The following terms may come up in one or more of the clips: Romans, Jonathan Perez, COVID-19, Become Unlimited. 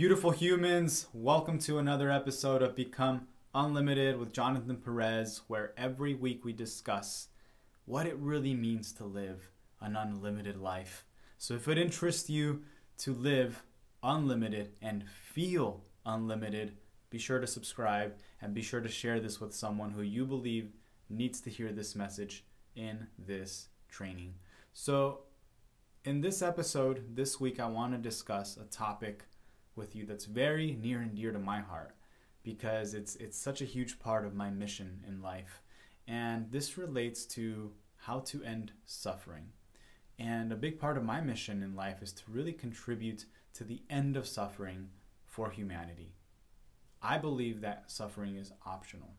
Beautiful humans, welcome to another episode of Become Unlimited with Jonathan Perez, where every week we discuss what it really means to live an unlimited life. So if it interests you to live unlimited and feel unlimited, be sure to subscribe and be sure to share this with someone who you believe needs to hear this message in this training. So in this episode, this week, I want to discuss a topic with you that's very near and dear to my heart because it's such a huge part of my mission in life, and this relates to how to end suffering. And a big part of my mission in life is to really contribute to the end of suffering for humanity. I believe that suffering is optional,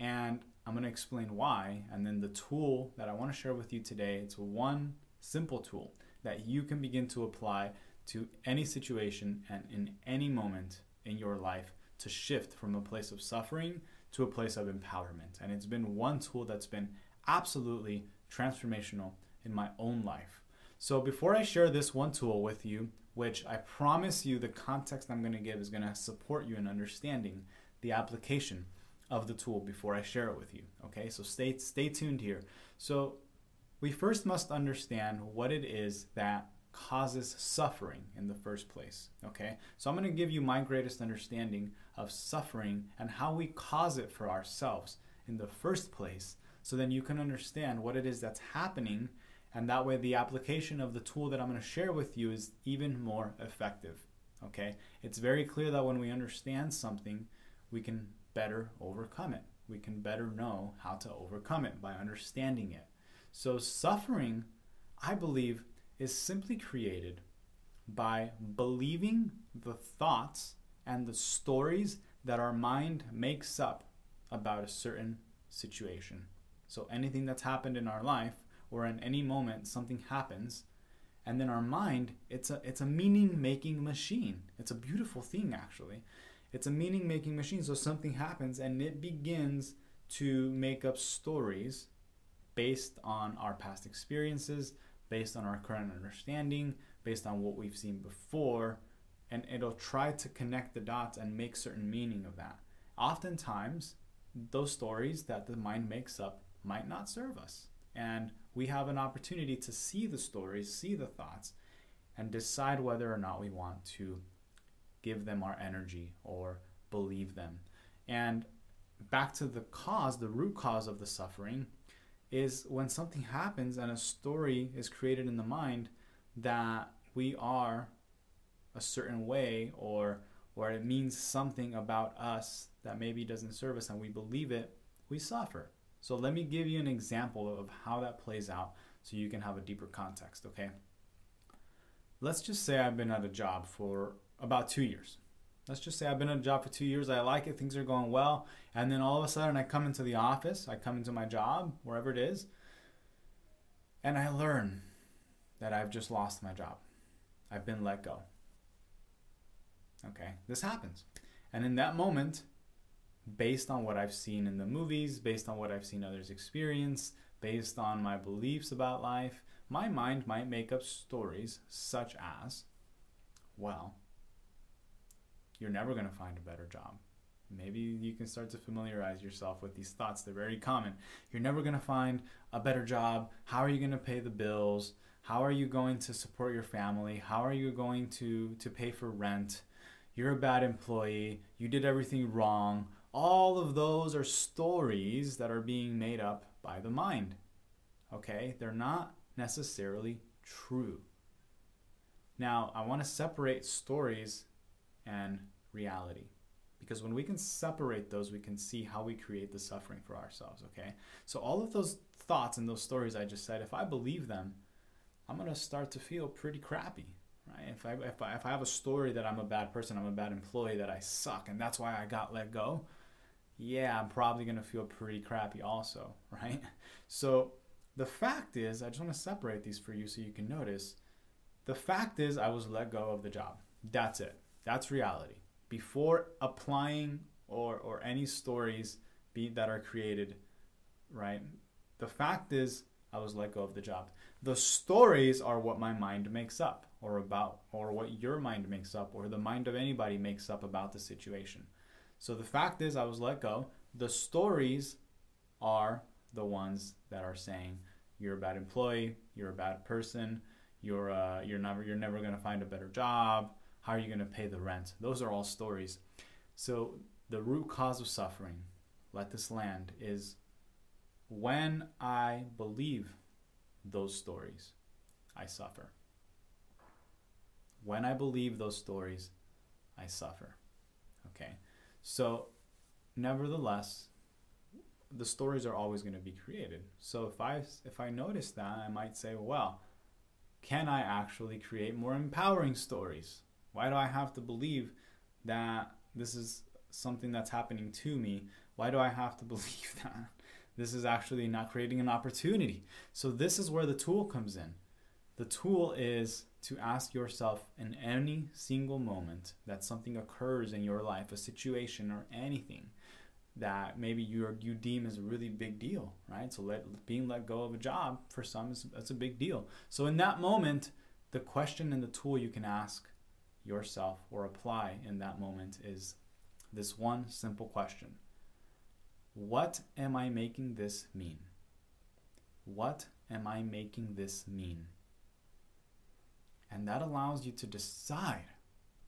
and I'm going to explain why, and then the tool that I want to share with you today, it's one simple tool that you can begin to apply to any situation and in any moment in your life to shift from a place of suffering to a place of empowerment. And it's been one tool that's been absolutely transformational in my own life. So before I share this one tool with you, which I promise you the context I'm going to give is going to support you in understanding the application of the tool before I share it with you. Okay, so stay tuned here. So we first must understand what it is that causes suffering in the first place, okay? So I'm going to give you my greatest understanding of suffering and how we cause it for ourselves in the first place, so then you can understand what it is that's happening, and that way the application of the tool that I'm going to share with you is even more effective, okay? It's very clear that when we understand something, we can better overcome it. We can better know how to overcome it by understanding it. So suffering, I believe, is simply created by believing the thoughts and the stories that our mind makes up about a certain situation. So anything that's happened in our life, or in any moment something happens, and then our mind, it's a meaning-making machine. It's a beautiful thing, actually. It's a meaning-making machine. So something happens and it begins to make up stories based on our past experiences, based on our current understanding, based on what we've seen before, and it'll try to connect the dots and make certain meaning of that. Oftentimes, those stories that the mind makes up might not serve us, and we have an opportunity to see the stories, see the thoughts, and decide whether or not we want to give them our energy or believe them. And back to the cause, the root cause of the suffering, is when something happens and a story is created in the mind that we are a certain way, or it means something about us that maybe doesn't serve us, and we believe it, we suffer. So let me give you an example of how that plays out so you can have a deeper context, okay? Let's just say I've been at a job for about 2 years. Let's just say I've been at a job for 2 years, I like it, things are going well, and then all of a sudden I come into the office, I come into my job, wherever it is, and I learn that I've just lost my job. I've been let go. Okay, this happens. And in that moment, based on what I've seen in the movies, based on what I've seen others experience, based on my beliefs about life, my mind might make up stories such as, well, you're never going to find a better job. Maybe you can start to familiarize yourself with these thoughts. They're very common. You're never going to find a better job. How are you going to pay the bills? How are you going to support your family? How are you going to pay for rent? You're a bad employee. You did everything wrong. All of those are stories that are being made up by the mind. Okay? They're not necessarily true. Now, I want to separate stories and reality, because when we can separate those, we can see how we create the suffering for ourselves, okay? So all of those thoughts and those stories I just said, if I believe them, I'm gonna start to feel pretty crappy, right? If I have a story that I'm a bad person, I'm a bad employee, that I suck, and that's why I got let go, yeah, I'm probably gonna feel pretty crappy also, right? So the fact is, I just wanna separate these for you so you can notice, the fact is I was let go of the job. That's it. That's reality. Before applying or any stories that are created, right? The fact is I was let go of the job. The stories are what my mind makes up or about, or what your mind makes up, or the mind of anybody makes up about the situation. So the fact is I was let go. The stories are the ones that are saying you're a bad employee, you're a bad person, you're never going to find a better job, how are you going to pay the rent? Those are all stories. So the root cause of suffering, let this land, is when I believe those stories, I suffer. When I believe those stories, I suffer. Okay, so nevertheless, the stories are always going to be created. So if I notice that, I might say, well, can I actually create more empowering stories? Why do I have to believe that this is something that's happening to me? Why do I have to believe that this is actually not creating an opportunity? So this is where the tool comes in. The tool is to ask yourself in any single moment that something occurs in your life, a situation or anything that maybe you deem as a really big deal, right? So being let go of a job, for some, that's a big deal. So in that moment, the question and the tool you can ask yourself or apply in that moment is this one simple question. What am I making this mean? What am I making this mean? And that allows you to decide,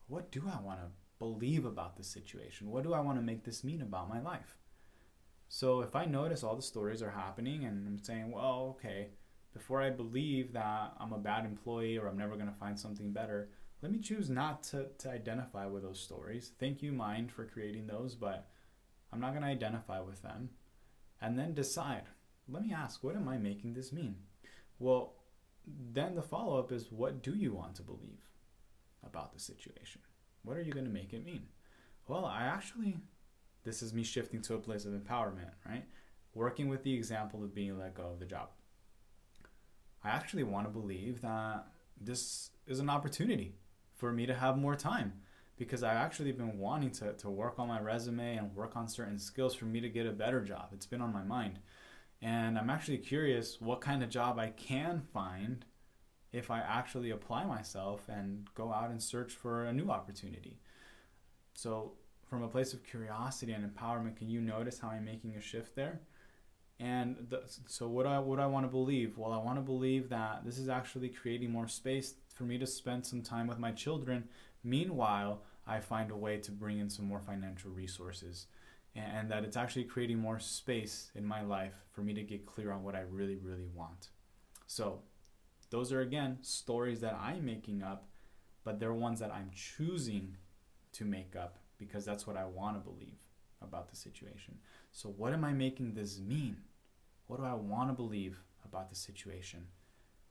what do I want to believe about this situation? What do I want to make this mean about my life? So if I notice all the stories are happening and I'm saying, well, okay, before I believe that I'm a bad employee or I'm never going to find something better, let me choose not to identify with those stories. Thank you, mind, for creating those, but I'm not going to identify with them. And then decide, let me ask, what am I making this mean? Well, then the follow-up is, what do you want to believe about the situation? What are you going to make it mean? Well, this is me shifting to a place of empowerment, right? Working with the example of being let go of the job. I actually want to believe that this is an opportunity for me to have more time, because I've actually been wanting to work on my resume and work on certain skills for me to get a better job. It's been on my mind. And I'm actually curious what kind of job I can find if I actually apply myself and go out and search for a new opportunity. So from a place of curiosity and empowerment, can you notice how I'm making a shift there? And so what I want to believe? Well, I want to believe that this is actually creating more space for me to spend some time with my children. Meanwhile, I find a way to bring in some more financial resources, and that it's actually creating more space in my life for me to get clear on what I really, really want. So those are, again, stories that I'm making up, but they're ones that I'm choosing to make up because that's what I want to believe about the situation. So what am I making this mean? What do I want to believe about the situation?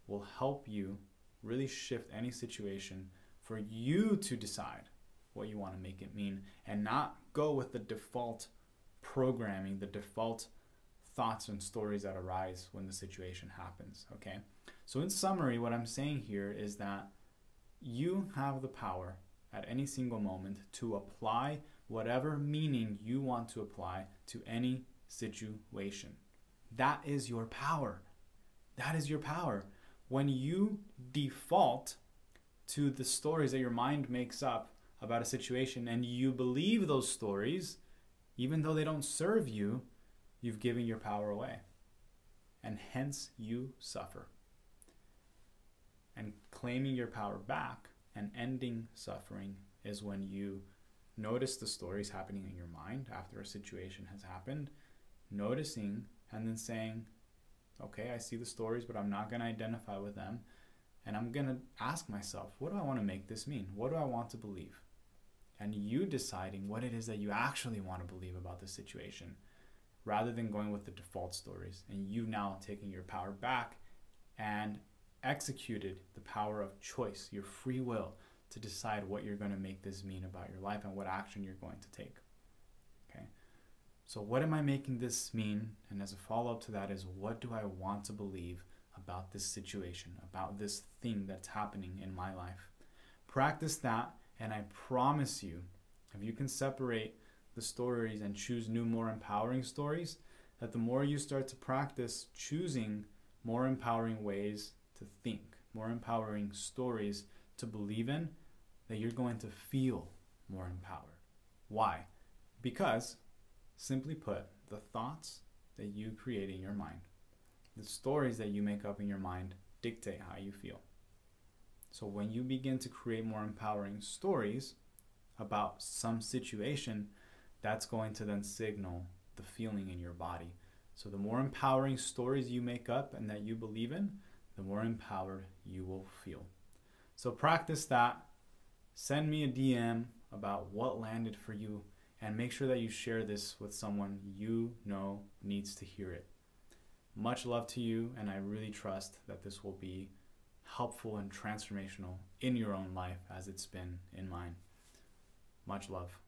Will help you really shift any situation for you to decide what you want to make it mean, and not go with the default programming, the default thoughts and stories that arise when the situation happens, okay? So in summary, what I'm saying here is that you have the power at any single moment to apply whatever meaning you want to apply to any situation. That is your power. That is your power. When you default to the stories that your mind makes up about a situation and you believe those stories, even though they don't serve you, you've given your power away. And hence you suffer. And claiming your power back and ending suffering is when you notice the stories happening in your mind after a situation has happened, noticing and then saying, okay, I see the stories, but I'm not going to identify with them. And I'm going to ask myself, what do I want to make this mean? What do I want to believe? And you deciding what it is that you actually want to believe about the situation, rather than going with the default stories. And you now taking your power back and executed the power of choice, your free will, to decide what you're going to make this mean about your life and what action you're going to take. Okay. So what am I making this mean? And as a follow-up to that is, what do I want to believe about this situation, about this thing that's happening in my life? Practice that, and I promise you, if you can separate the stories and choose new, more empowering stories, that the more you start to practice choosing more empowering ways to think, more empowering stories to believe in, that you're going to feel more empowered. Why? Because, simply put, the thoughts that you create in your mind, the stories that you make up in your mind, dictate how you feel. So when you begin to create more empowering stories about some situation, that's going to then signal the feeling in your body. So the more empowering stories you make up and that you believe in, the more empowered you will feel. So practice that. Send me a DM about what landed for you, and make sure that you share this with someone you know needs to hear it. Much love to you, and I really trust that this will be helpful and transformational in your own life as it's been in mine. Much love.